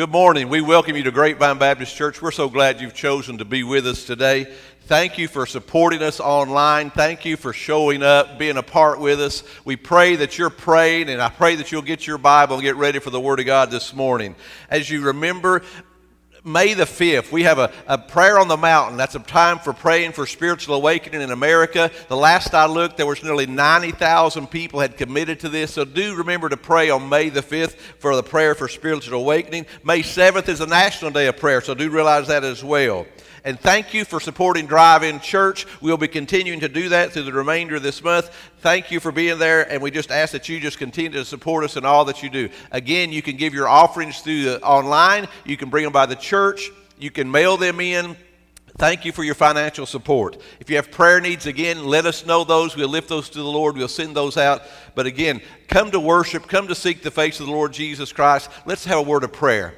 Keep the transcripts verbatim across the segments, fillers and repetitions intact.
Good morning. We welcome you to Grapevine Baptist Church. We're so glad you've chosen to be with us today. Thank you for supporting us online. Thank you for showing up, being a part with us. We pray that you're praying, and I pray that you'll get your Bible and get ready for the Word of God this morning. As you remember, May the fifth, we have a, a prayer on the mountain. That's a time for praying for spiritual awakening in America. The last I looked, there was nearly ninety thousand people had committed to this. So do remember to pray on May the fifth for the prayer for spiritual awakening. May seventh is a national day of prayer, so do realize that as well. And thank you for supporting Drive-In Church. We'll be continuing to do that through the remainder of this month. Thank you for being there, and we just ask that you just continue to support us in all that you do. Again, you can give your offerings through the online. You can bring them by the church. You can mail them in. Thank you for your financial support. If you have prayer needs, again, let us know those. We'll lift those to the Lord. We'll send those out. But again, come to worship. Come to seek the face of the Lord Jesus Christ. Let's have a word of prayer.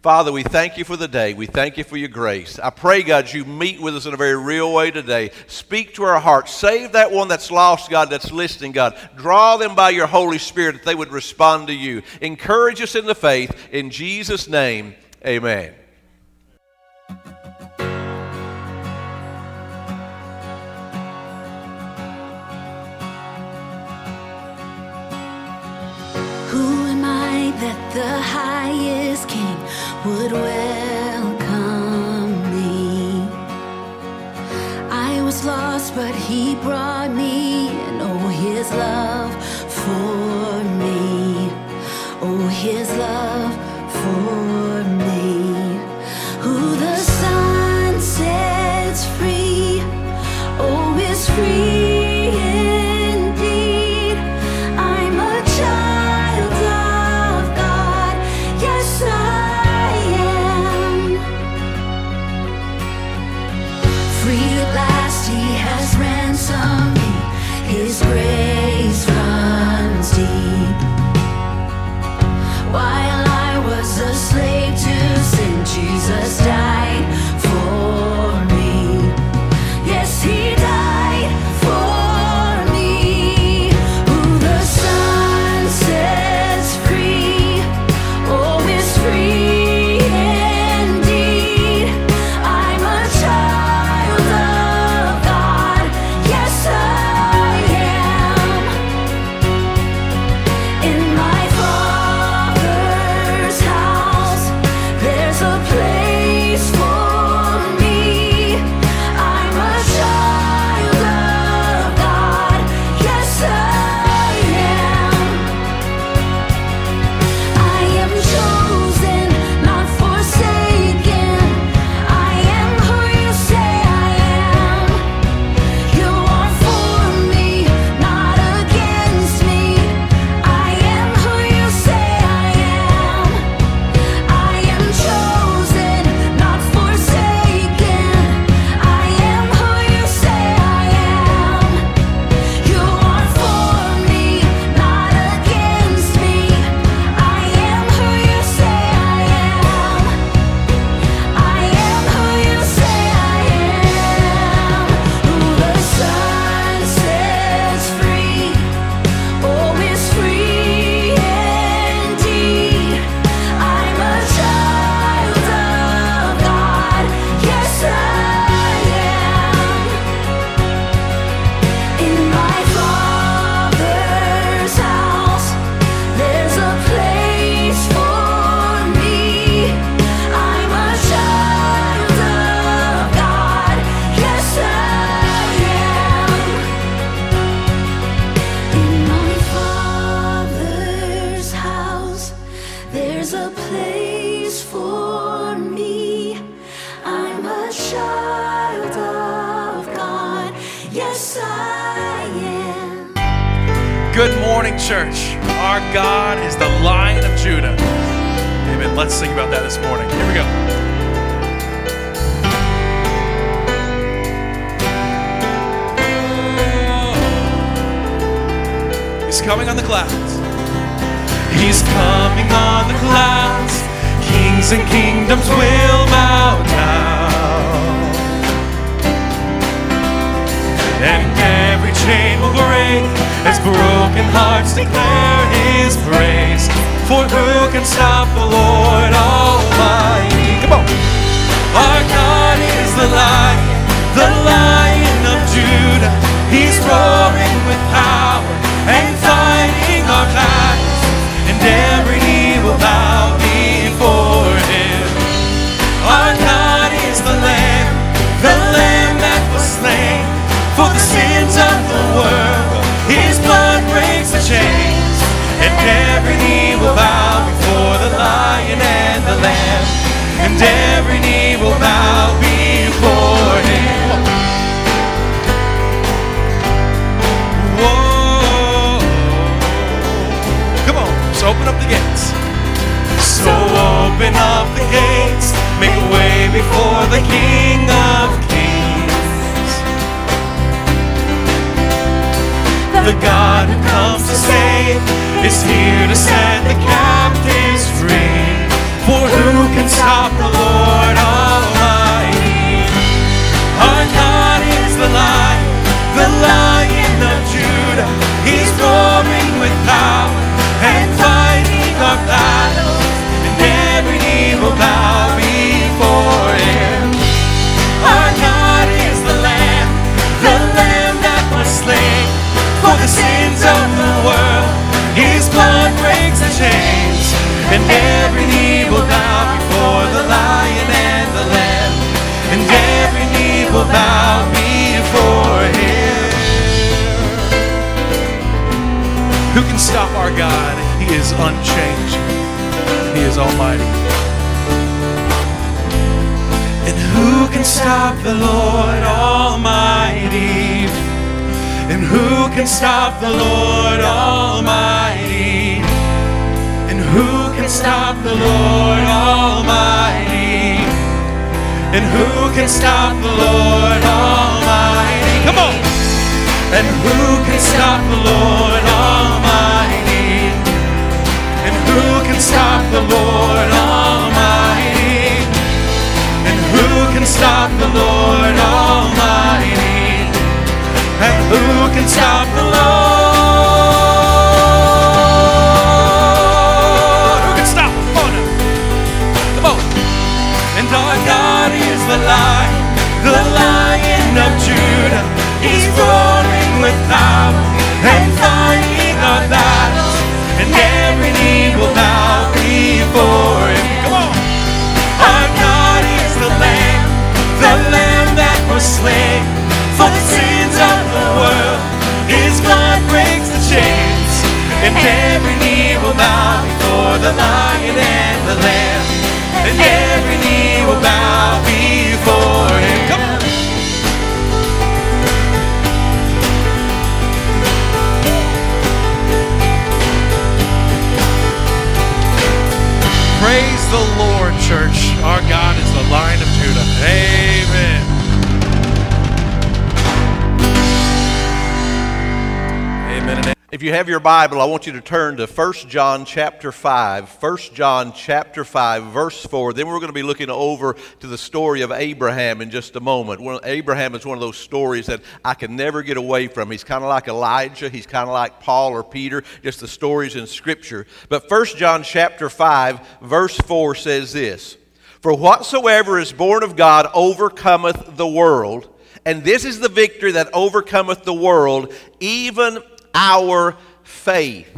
Father, we thank you for the day. We thank you for your grace. I pray, God, you meet with us in a very real way today. Speak to our hearts. Save that one that's lost, God, that's listening, God. Draw them by your Holy Spirit that they would respond to you. Encourage us in the faith. In Jesus' name, amen. Who am I that the highest King would welcome me? I was lost, but he brought me in. Oh, his love for me. Oh, his love for me. Who the sun sets free, oh, is free. Jesus died for me. Yes, he died for me. Who the sun sets free, oh, is free indeed. I'm a child of God. Yes, I am. In my Father's house, there's a place. Church, our God is the Lion of Judah. Amen. Let's sing about that this morning. Here we go. He's coming on the clouds. He's coming on the clouds. Kings and kingdoms will bow down. And every chain will break as broken hearts declare his praise. For who can stop the Lord Almighty? Come on. Our God is the Lion, the Lion of Judah. He's roaring with power and fighting our battles, and every knee will bow before Him. Our God is the Lamb, the Lamb that was slain for the sins of the world. His blood breaks the chains, and every knee will bow before the Lion and the Lamb, and every knee will bow before Him. Whoa! Come on, so open up the gates. So open up the gates, make a way before the King of Kings, the God who comes to save. Is here to set the captives free. For who can stop the Lord Almighty? Our God is the Lion, the Lion of Judah. He's roaring with power and fighting our battles, and every knee will bow before Him. Our God is the Lamb, the Lamb that was slain for the sins of the world. His blood breaks the chains, and every knee will bow before the Lion and the Lamb, and every knee will bow before Him. Who can stop our God? He is unchanging. He is almighty. And who can stop the Lord Almighty? And who can stop the Lord Almighty? And who can stop the Lord Almighty? And who can stop the Lord Almighty? Come on! And who can stop the Lord Almighty? And who can stop the Lord Almighty? And who can stop the Lord Almighty? And who can stop the Lord? Who can stop him? Come on now. Come on. And our God is the Lion, the Lion of Judah. He's roaring with power and fighting our battles, and every knee will bow before Him. Come on. Our God is the Lamb, the Lamb that was slain for the sin of the world. His blood breaks the chains, and every knee will bow before the Lion and the Lamb, and every knee will bow before Him. Come on. Praise the Lord, church. Our God is the Lion of Judah. Amen. If you have your Bible, I want you to turn to First John chapter five. First John chapter five, verse four. Then we're going to be looking over to the story of Abraham in just a moment. One, Abraham is one of those stories that I can never get away from. He's kind of like Elijah. He's kind of like Paul or Peter, just the stories in Scripture. But First John chapter five, verse four says this: For whatsoever is born of God overcometh the world, and this is the victory that overcometh the world, even our faith.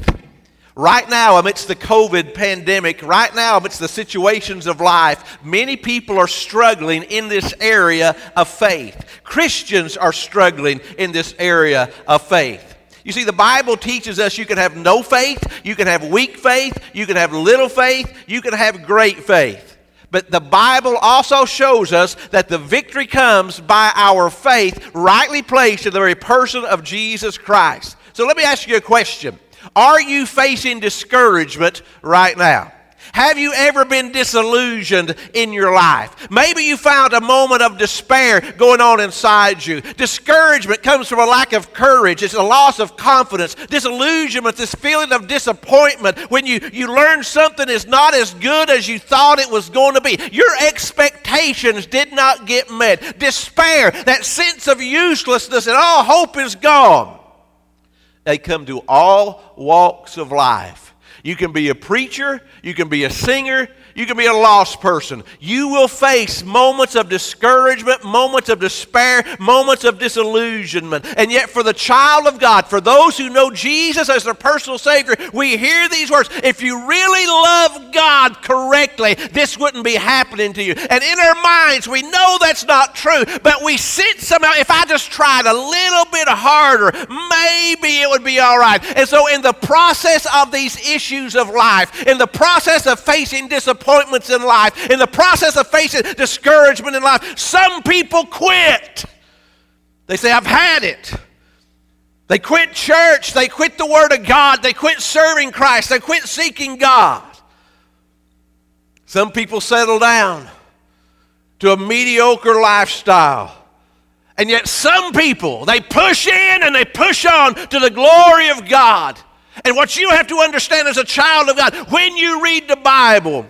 Right now, amidst the COVID pandemic, right now, amidst the situations of life, many people are struggling in this area of faith. Christians are struggling in this area of faith. You see, the Bible teaches us you can have no faith, you can have weak faith, you can have little faith, you can have great faith. But the Bible also shows us that the victory comes by our faith, rightly placed in the very person of Jesus Christ. So let me ask you a question. Are you facing discouragement right now? Have you ever been disillusioned in your life? Maybe you found a moment of despair going on inside you. Discouragement comes from a lack of courage. It's a loss of confidence. Disillusionment, this feeling of disappointment when you, you learn something is not as good as you thought it was going to be. Your expectations did not get met. Despair, that sense of uselessness and all hope is gone. They come to all walks of life. You can be a preacher. You can be a singer. You can be a lost person. You will face moments of discouragement, moments of despair, moments of disillusionment. And yet for the child of God, for those who know Jesus as their personal Savior, we hear these words. If you really love God correctly, this wouldn't be happening to you. And in our minds, we know that's not true, but we sit somehow, if I just tried a little bit harder, maybe it would be all right. And so in the process of these issues of life, in the process of facing disappointment, appointments in life, in the process of facing discouragement in life, some people quit. They say, I've had it. They quit church. They quit the Word of God. They quit serving Christ. They quit seeking God. Some people settle down to a mediocre lifestyle. And yet some people, they push in and they push on to the glory of God. And what you have to understand as a child of God, when you read the Bible,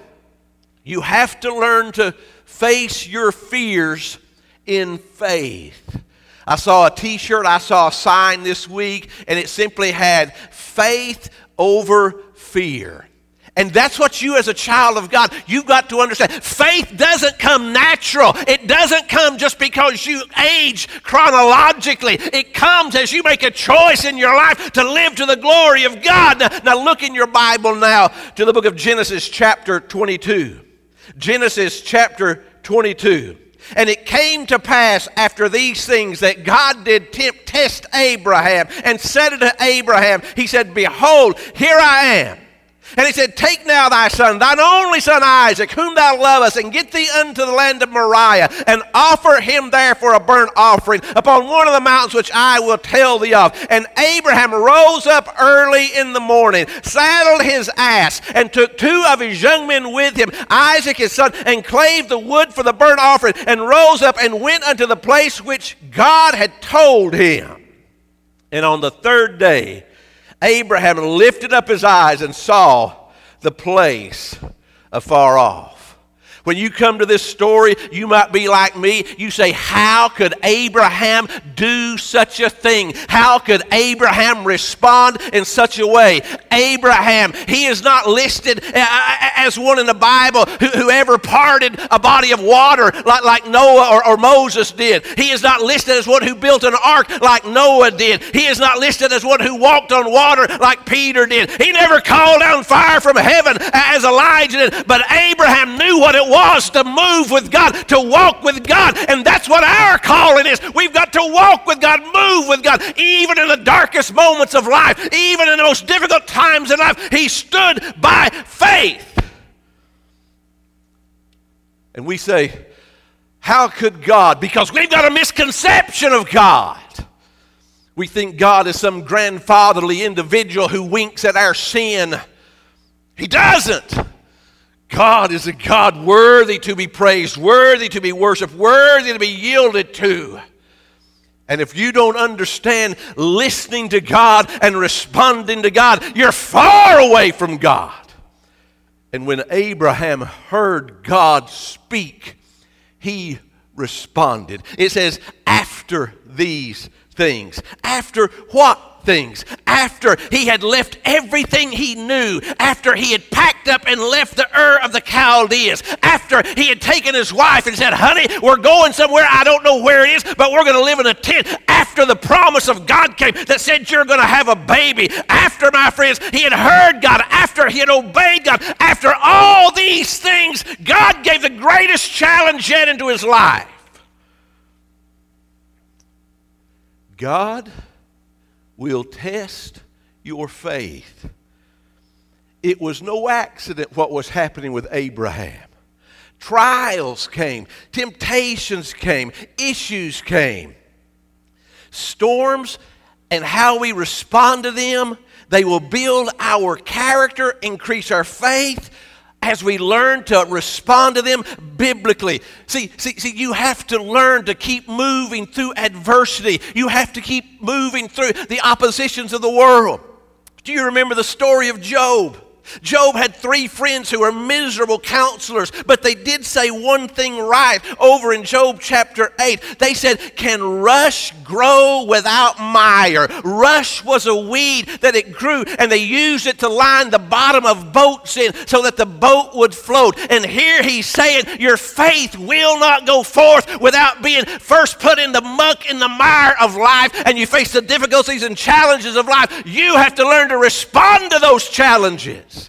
you have to learn to face your fears in faith. I saw a t-shirt, I saw a sign this week, and it simply had faith over fear. And that's what you as a child of God, you've got to understand. Faith doesn't come natural. It doesn't come just because you age chronologically. It comes as you make a choice in your life to live to the glory of God. Now, now look in your Bible now to the book of Genesis chapter twenty-two. Genesis chapter twenty-two. And it came to pass after these things that God did tempt, test Abraham and said unto Abraham, he said, behold, here I am. And he said, take now thy son, thine only son Isaac, whom thou lovest, and get thee unto the land of Moriah, and offer him there for a burnt offering upon one of the mountains which I will tell thee of. And Abraham rose up early in the morning, saddled his ass, and took two of his young men with him, Isaac his son, and clave the wood for the burnt offering, and rose up and went unto the place which God had told him. And on the third day, Abraham lifted up his eyes and saw the place afar off. When you come to this story, you might be like me. You say, how could Abraham do such a thing? How could Abraham respond in such a way? Abraham, he is not listed as one in the Bible who ever parted a body of water like, like Noah or, or Moses did. He is not listed as one who built an ark like Noah did. He is not listed as one who walked on water like Peter did. He never called down fire from heaven as Elijah did. But Abraham knew what it was. was to move with God, to walk with God. And that's what our calling is. We've got to walk with God, move with God, even in the darkest moments of life, even in the most difficult times in life. He stood by faith. And we say, how could God? Because we've got a misconception of God. We think God is some grandfatherly individual who winks at our sin. He doesn't. God is a God worthy to be praised, worthy to be worshiped, worthy to be yielded to. And if you don't understand listening to God and responding to God, you're far away from God. And when Abraham heard God speak, he responded. It says, after these things. After what? Things. After he had left everything he knew, after he had packed up and left the Ur of the Chaldeas, after he had taken his wife and said, honey, we're going somewhere, I don't know where it is, but we're going to live in a tent. After the promise of God came that said you're going to have a baby, after, my friends, he had heard God, after he had obeyed God, after all these things, God gave the greatest challenge yet into his life. God will test your faith. It was no accident what was happening with Abraham. Trials came, temptations came, issues came. Storms and how we respond to them, they will build our character, increase our faith as we learn to respond to them biblically. See, see, see, you have to learn to keep moving through adversity. You have to keep moving through the oppositions of the world. Do you remember the story of Job? Job had three friends who were miserable counselors, but they did say one thing right over in Job chapter eight. They said, can rush grow without mire. Rush was a weed that it grew, and they used it to line the bottom of boats in so that the boat would float. And here he's saying, your faith will not go forth without being first put in the muck, in the mire of life, and you face the difficulties and challenges of life. You have to learn to respond to those challenges.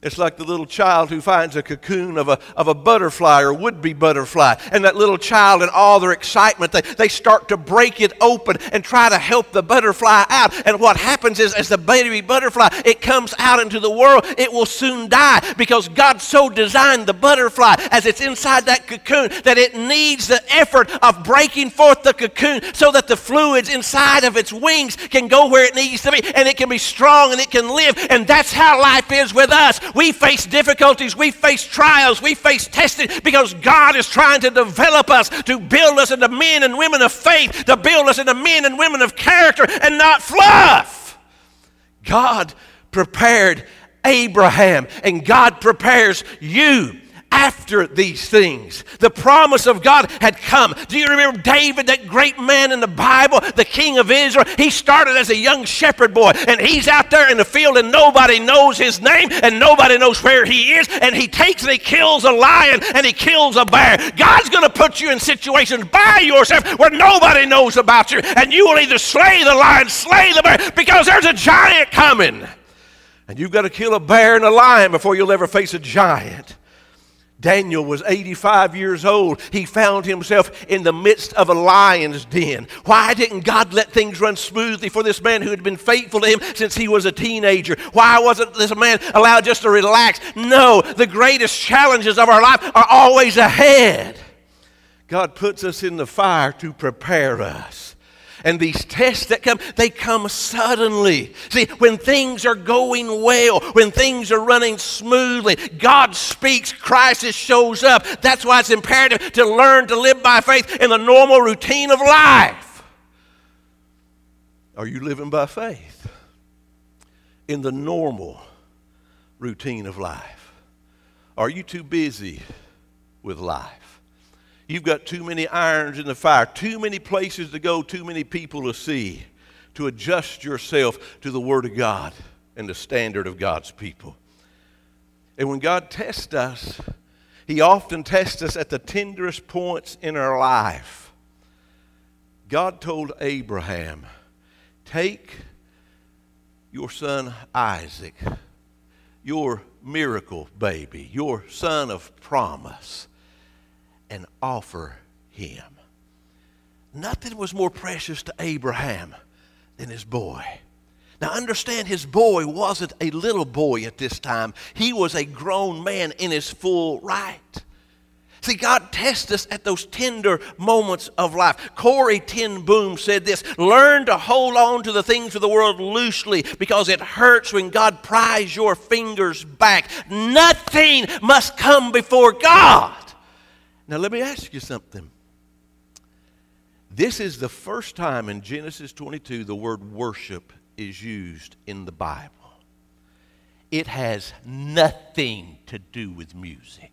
It's like the little child who finds a cocoon of a of a butterfly or would-be butterfly. And that little child, in all their excitement, they, they start to break it open and try to help the butterfly out. And what happens is, as the baby butterfly, it comes out into the world, it will soon die, because God so designed the butterfly, as it's inside that cocoon, that it needs the effort of breaking forth the cocoon so that the fluids inside of its wings can go where it needs to be, and it can be strong and it can live. And that's how life is with us. We face difficulties, we face trials, we face testing, because God is trying to develop us, to build us into men and women of faith, to build us into men and women of character, and not fluff. God prepared Abraham, and God prepares you after these things. The promise of God had come. Do you remember David, that great man in the Bible, the king of Israel? He started as a young shepherd boy, and he's out there in the field, and nobody knows his name, and nobody knows where he is, and he takes and he kills a lion, and he kills a bear. God's going to put you in situations by yourself where nobody knows about you, and you will either slay the lion, slay the bear, because there's a giant coming. And you've got to kill a bear and a lion before you'll ever face a giant. Daniel was eighty-five years old. He found himself in the midst of a lion's den. Why didn't God let things run smoothly for this man who had been faithful to him since he was a teenager? Why wasn't this man allowed just to relax? No, the greatest challenges of our life are always ahead. God puts us in the fire to prepare us. And these tests that come, they come suddenly. See, when things are going well, when things are running smoothly, God speaks, crisis shows up. That's why it's imperative to learn to live by faith in the normal routine of life. Are you living by faith in the normal routine of life? Are you too busy with life? You've got too many irons in the fire, too many places to go, too many people to see, to adjust yourself to the Word of God and the standard of God's people. And when God tests us, He often tests us at the tenderest points in our life. God told Abraham, take your son Isaac, your miracle baby, your son of promise, and offer him. Nothing was more precious to Abraham than his boy. Now understand, his boy wasn't a little boy at this time. He was a grown man in his full right. See, God tests us at those tender moments of life. Corrie ten Boom said this, learn to hold on to the things of the world loosely, because it hurts when God pries your fingers back. Nothing must come before God. Now, let me ask you something. This is the first time in Genesis twenty-two the word worship is used in the Bible. It has nothing to do with music.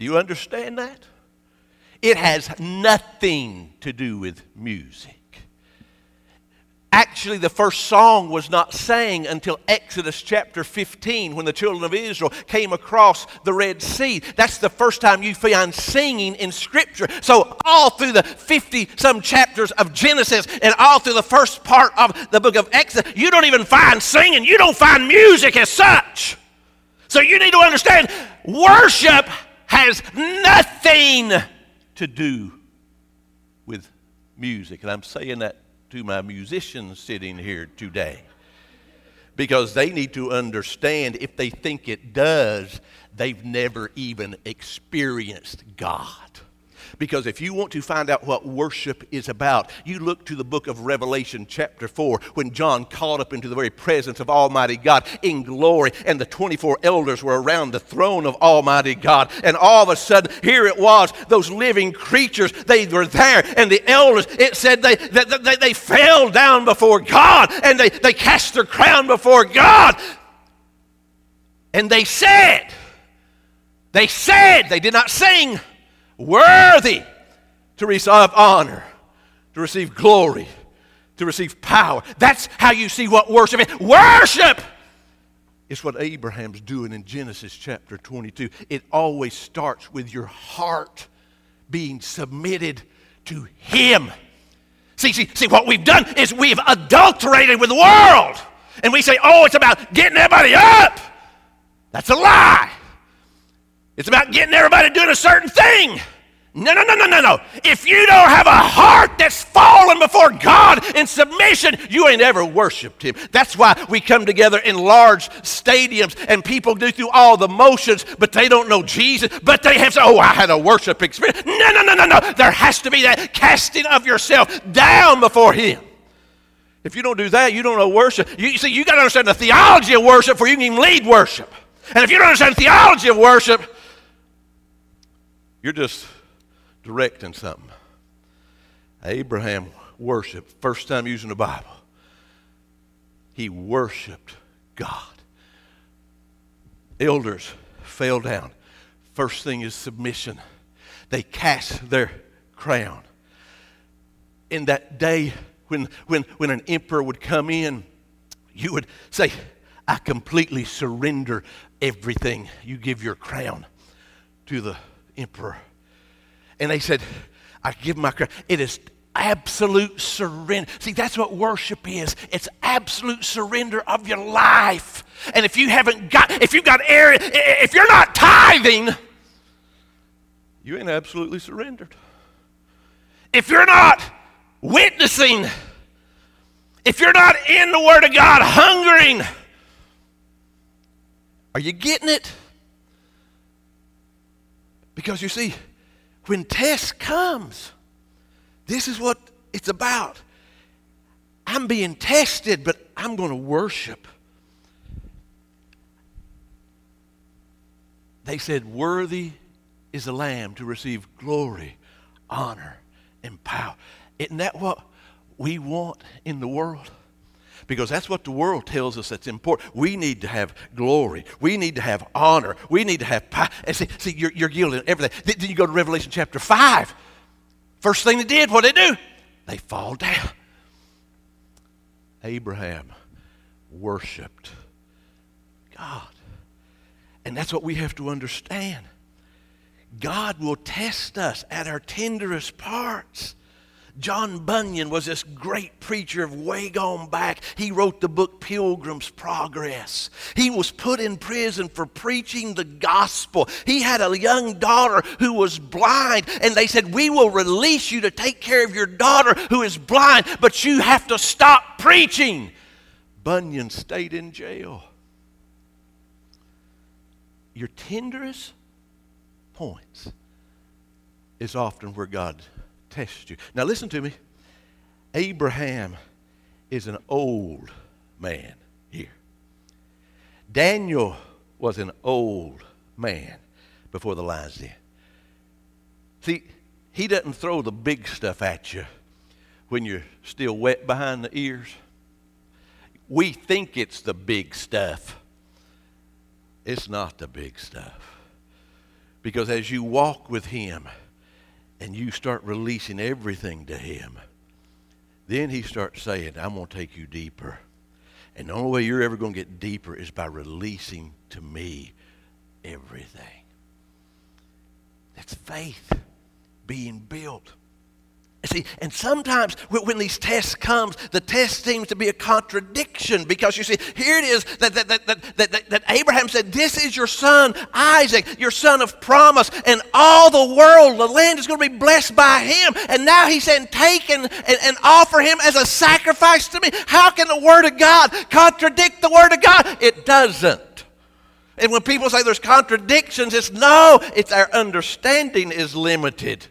Do you understand that? It has nothing to do with music. Actually, the first song was not sang until Exodus chapter fifteen, when the children of Israel came across the Red Sea. That's the first time you find singing in Scripture. So all through the fifty-some chapters of Genesis and all through the first part of the book of Exodus, you don't even find singing. You don't find music as such. So you need to understand, worship has nothing to do with music. And I'm saying that to my musicians sitting here today, because they need to understand, if they think it does, they've never even experienced God. Because if you want to find out what worship is about, you look to the book of Revelation chapter four, when John called up into the very presence of Almighty God in glory, and the twenty-four elders were around the throne of Almighty God. And all of a sudden, here it was, those living creatures, they were there, and the elders, it said they they, they, they fell down before God, and they, they cast their crown before God. And they said, they said, they did not sing, worthy, Teresa, of honor to receive glory, to receive power. That's how you see what worship is. Worship is what Abraham's doing in Genesis chapter twenty-two. It always starts with your heart being submitted to him. See, see, see, what we've done is we've adulterated with the world. And we say, oh, it's about getting everybody up. That's a lie. It's about getting everybody doing a certain thing. No, no, no, no, no, no. If you don't have a heart that's fallen before God in submission, you ain't ever worshiped him. That's why we come together in large stadiums and people do through all the motions, but they don't know Jesus, but they have said, oh, I had a worship experience. No, no, no, no, no. There has to be that casting of yourself down before him. If you don't do that, you don't know worship. You see, you got to understand the theology of worship before you can even lead worship. And if you don't understand the theology of worship, you're just directing something. Abraham worshiped. First time using the Bible. He worshiped God. Elders fell down. First thing is submission. They cast their crown. In that day when, when, when an emperor would come in, you would say, I completely surrender everything. You give your crown to the emperor. And they said, I give my crown. It is absolute surrender. See, that's what worship is. It's absolute surrender of your life. And if you haven't got, if you've got area, if you're not tithing, you ain't absolutely surrendered. If you're not witnessing, if you're not in the Word of God hungering, are you getting it? Because you see, when test comes, this is what it's about. I'm being tested, but I'm going to worship. They said, worthy is the Lamb to receive glory, honor, and power. Isn't that what we want in the world? Because that's what the world tells us that's important. We need to have glory. We need to have honor. We need to have power. And see, see you're, you're yielding everything. Then you go to Revelation chapter five. First thing they did, what did they do? They fall down. Abraham worshiped God. And that's what we have to understand. God will test us at our tenderest parts. John Bunyan was this great preacher of way gone back. He wrote the book Pilgrim's Progress. He was put in prison for preaching the gospel. He had a young daughter who was blind, and they said, we will release you to take care of your daughter who is blind, but you have to stop preaching. Bunyan stayed in jail. Your tenderest points is often where God test you. Now listen to me. Abraham is an old man here. Daniel was an old man before the lion's den. See, he doesn't throw the big stuff at you when you're still wet behind the ears. We think it's the big stuff. It's not the big stuff. Because as you walk with him, and you start releasing everything to him, then he starts saying, I'm going to take you deeper. And the only way you're ever going to get deeper is by releasing to me everything. That's faith being built. See, and sometimes when these tests come, the test seems to be a contradiction, because you see, here it is that, that, that, that, that, that Abraham said, this is your son, Isaac, your son of promise, and all the world, the land is going to be blessed by him. And now he's saying, take and, and, and offer him as a sacrifice to me. How can the Word of God contradict the Word of God? It doesn't. And when people say there's contradictions, it's no, it's our understanding is limited.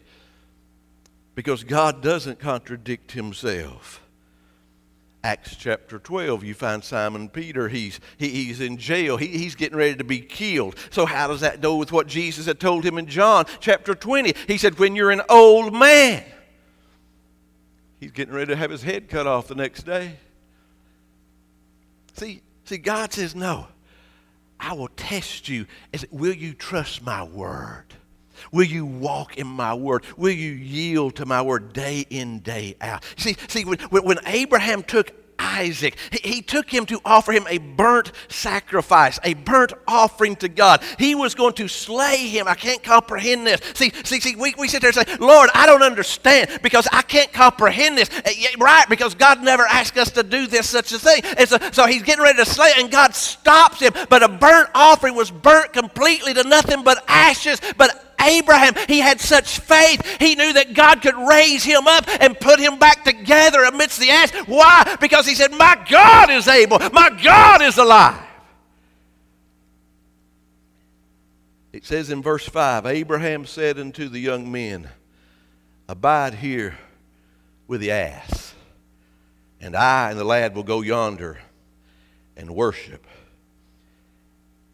Because God doesn't contradict himself. Acts chapter twelve, you find Simon Peter, he's, he, he's in jail. He, he's getting ready to be killed. So how does that go with what Jesus had told him in John chapter twenty? He said, when you're an old man, he's getting ready to have his head cut off the next day. See, see, God says, no, I will test you. Will you trust my word? Will you walk in my word? Will you yield to my word day in, day out? See, see, when, when Abraham took Isaac, he, he took him to offer him a burnt sacrifice, a burnt offering to God. He was going to slay him. I can't comprehend this. See, see, see, we, we sit there and say, Lord, I don't understand because I can't comprehend this. Right, because God never asked us to do this, such a thing. And so, so he's getting ready to slay, and God stops him. But a burnt offering was burnt completely to nothing but ashes. But Abraham, he had such faith, he knew that God could raise him up and put him back together amidst the ash. Why? Because he said, my God is able. My God is alive. It says in verse five, Abraham said unto the young men, abide here with the ass, and I and the lad will go yonder and worship,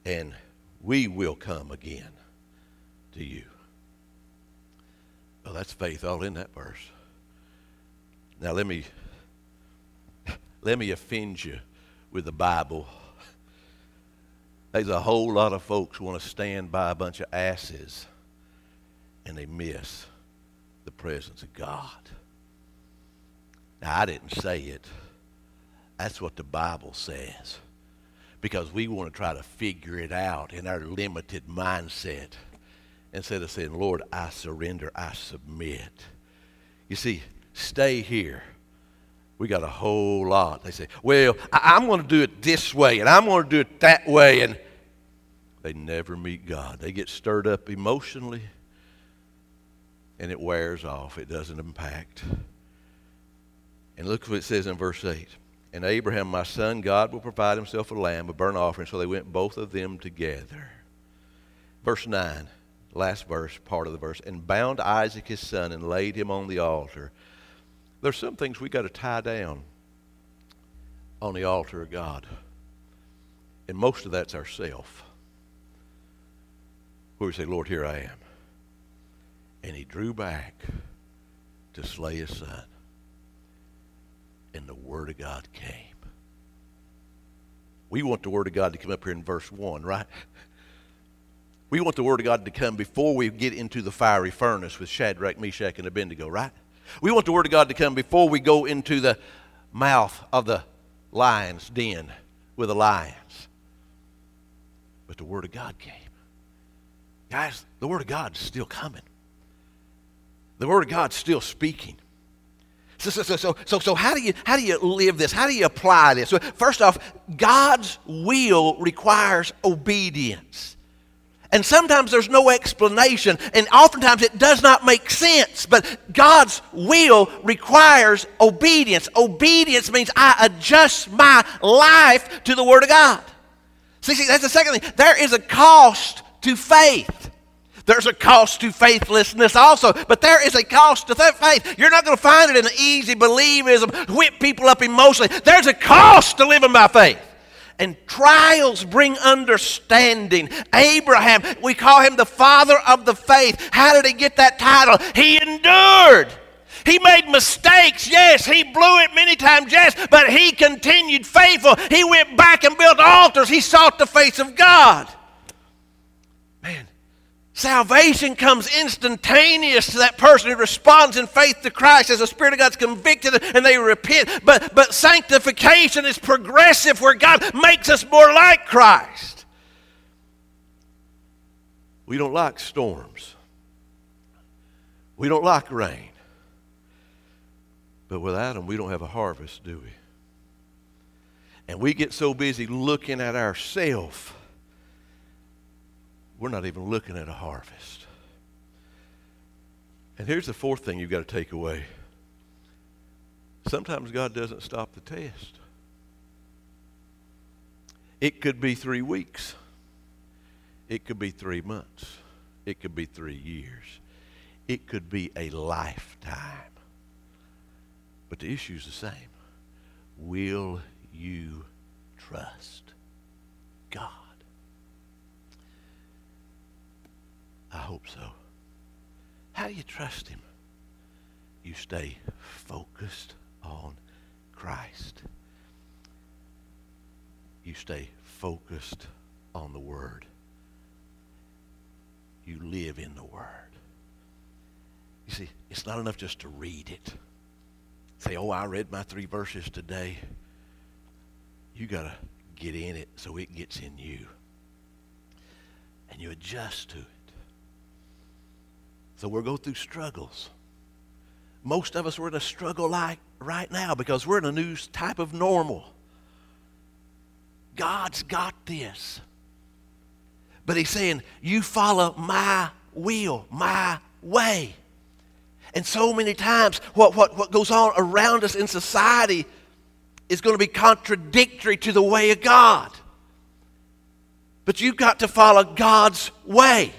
and we will come again to you. Well, that's faith all in that verse. Now let me let me offend you with the Bible. There's a whole lot of folks who want to stand by a bunch of asses and they miss the presence of God. Now I didn't say it. That's what the Bible says. Because we want to try to figure it out in our limited mindset, instead of saying, Lord, I surrender, I submit. You see, stay here. We got a whole lot. They say, well, I- I'm going to do it this way, and I'm going to do it that way. And they never meet God. They get stirred up emotionally, and it wears off. It doesn't impact. And look what it says in verse eight. And Abraham, my son, God will provide himself a lamb, a burnt offering. So they went both of them together. Verse nine. Last verse, part of the verse, and bound Isaac his son and laid him on the altar. There's some things we got to tie down on the altar of God, and most of that's ourself. Where we say, Lord, here I am. And he drew back to slay his son, and the word of God came. We want the word of God to come up here in verse one, right? We want the word of God to come before we get into the fiery furnace with Shadrach, Meshach, and Abednego, right? We want the word of God to come before we go into the mouth of the lion's den with the lions. But the word of God came. Guys, the word of God's still coming. The word of God's still speaking. So, so, so, so, so how do you how do you live this? How do you apply this? First off, God's will requires obedience. And sometimes there's no explanation, and oftentimes it does not make sense, but God's will requires obedience. Obedience means I adjust my life to the Word of God. See, see, that's the second thing. There is a cost to faith. There's a cost to faithlessness also, but there is a cost to that faith. You're not going to find it in easy believism, whip people up emotionally. There's a cost to living by faith. And trials bring understanding. Abraham, we call him the father of the faith. How did he get that title? He endured. He made mistakes, yes. He blew it many times, yes. But he continued faithful. He went back and built altars. He sought the face of God. Man, salvation comes instantaneous to that person who responds in faith to Christ as the Spirit of God's convicted and they repent. But, but sanctification is progressive, where God makes us more like Christ. We don't like storms. We don't like rain. But without them, we don't have a harvest, do we? And we get so busy looking at ourselves, we're not even looking at a harvest. And here's the fourth thing you've got to take away. Sometimes God doesn't stop the test. It could be three weeks. It could be three months. It could be three years. It could be a lifetime. But the issue's the same. Will you trust God? I hope so. How do you trust him? You stay focused on Christ. You stay focused on the Word. You live in the Word. You see, it's not enough just to read it. Say, oh, I read my three verses today. You got to get in it so it gets in you. And you adjust to it. So we'll go through struggles. Most of us are in a struggle like right now because we're in a new type of normal. God's got this. But he's saying, you follow my will, my way. And so many times what, what, what goes on around us in society is going to be contradictory to the way of God. But you've got to follow God's way.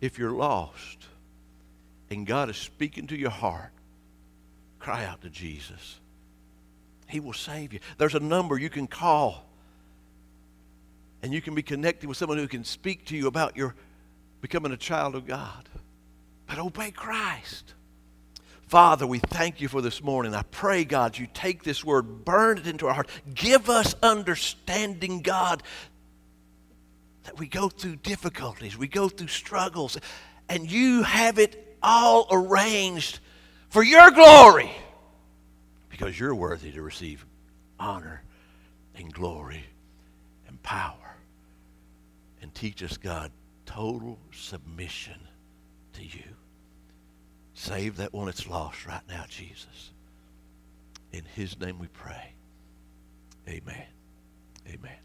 If you're lost and God is speaking to your heart, cry out to Jesus. He will save you. There's a number you can call, and you can be connected with someone who can speak to you about your becoming a child of God. But obey Christ. Father, we thank you for this morning. I pray, God, you take this word, burn it into our heart. Give us understanding, God, that we go through difficulties, we go through struggles, and you have it all arranged for your glory, because you're worthy to receive honor and glory and power. And teach us, God, total submission to you. Save that one that's lost right now, Jesus. In his name we pray. Amen. Amen.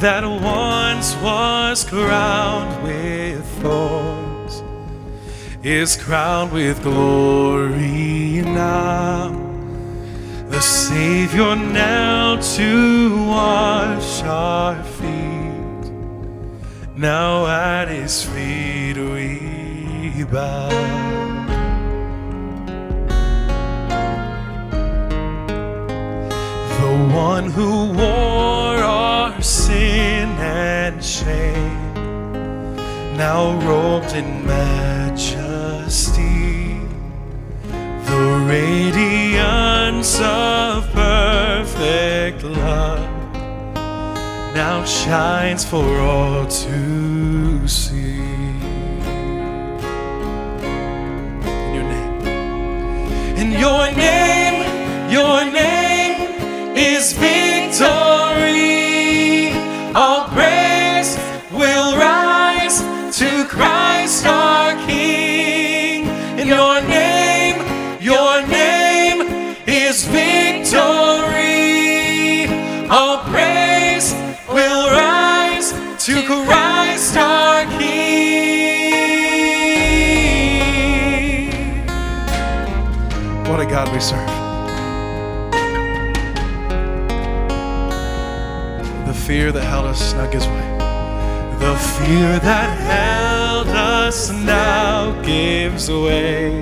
That once was crowned with thorns is crowned with glory now. The Savior now to wash our feet, now at his feet we bow. The one who wore our sin and shame, now robed in majesty, the radiance of perfect love, now shines for all to see. In your name, in your name, your name is victory. All praise will rise to Christ our King. In your name, your name is victory. All praise will rise to Christ our King. What a God we serve. The fear that held us now gives way. The fear that held us now gives way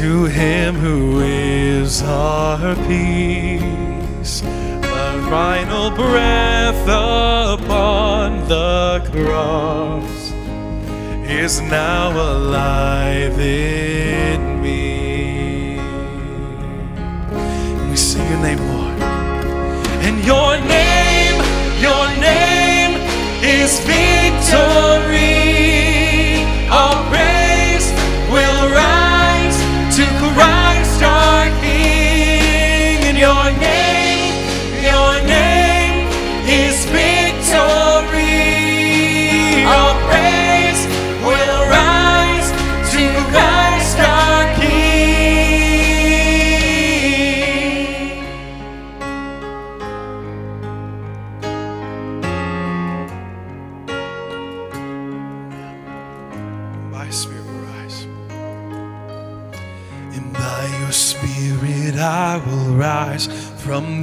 to him who is our peace. The final breath upon the cross is now alive in me. We sing your name, Lord. And your name, your name is victory. Our praise will rise to Christ our King. In your name, your name is victory. Our praise will rise to Christ our King. I will rise from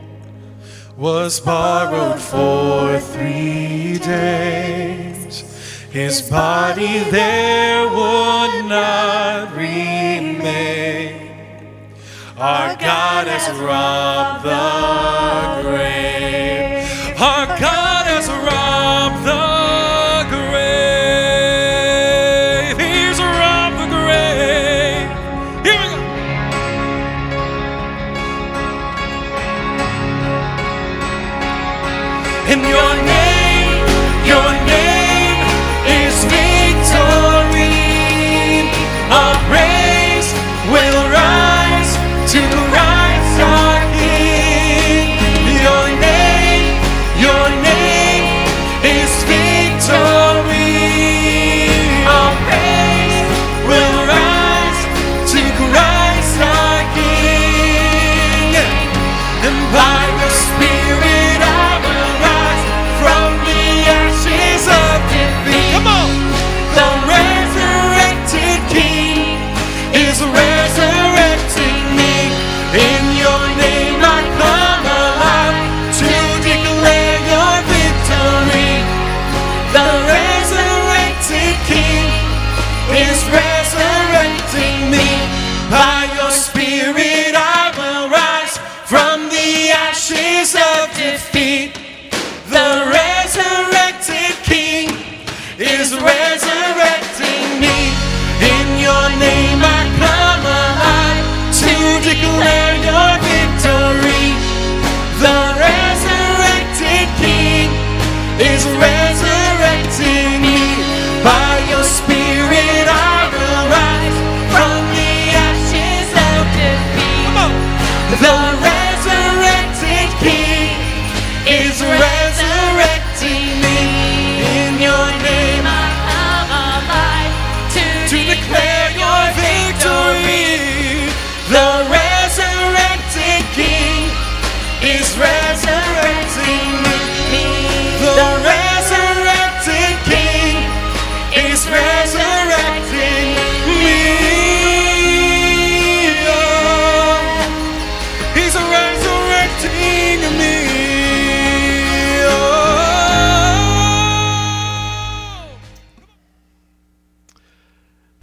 was borrowed for three days. His body there would not remain. Our God has robbed the grave. Our God has robbed the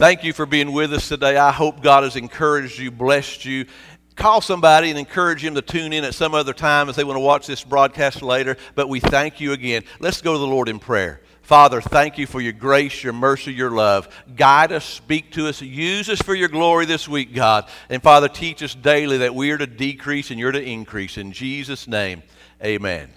Thank you for being with us today. I hope God has encouraged you, blessed you. Call somebody and encourage them to tune in at some other time if they want to watch this broadcast later. But we thank you again. Let's go to the Lord in prayer. Father, thank you for your grace, your mercy, your love. Guide us, speak to us, use us for your glory this week, God. And Father, teach us daily that we are to decrease and you're to increase. In Jesus' name, amen.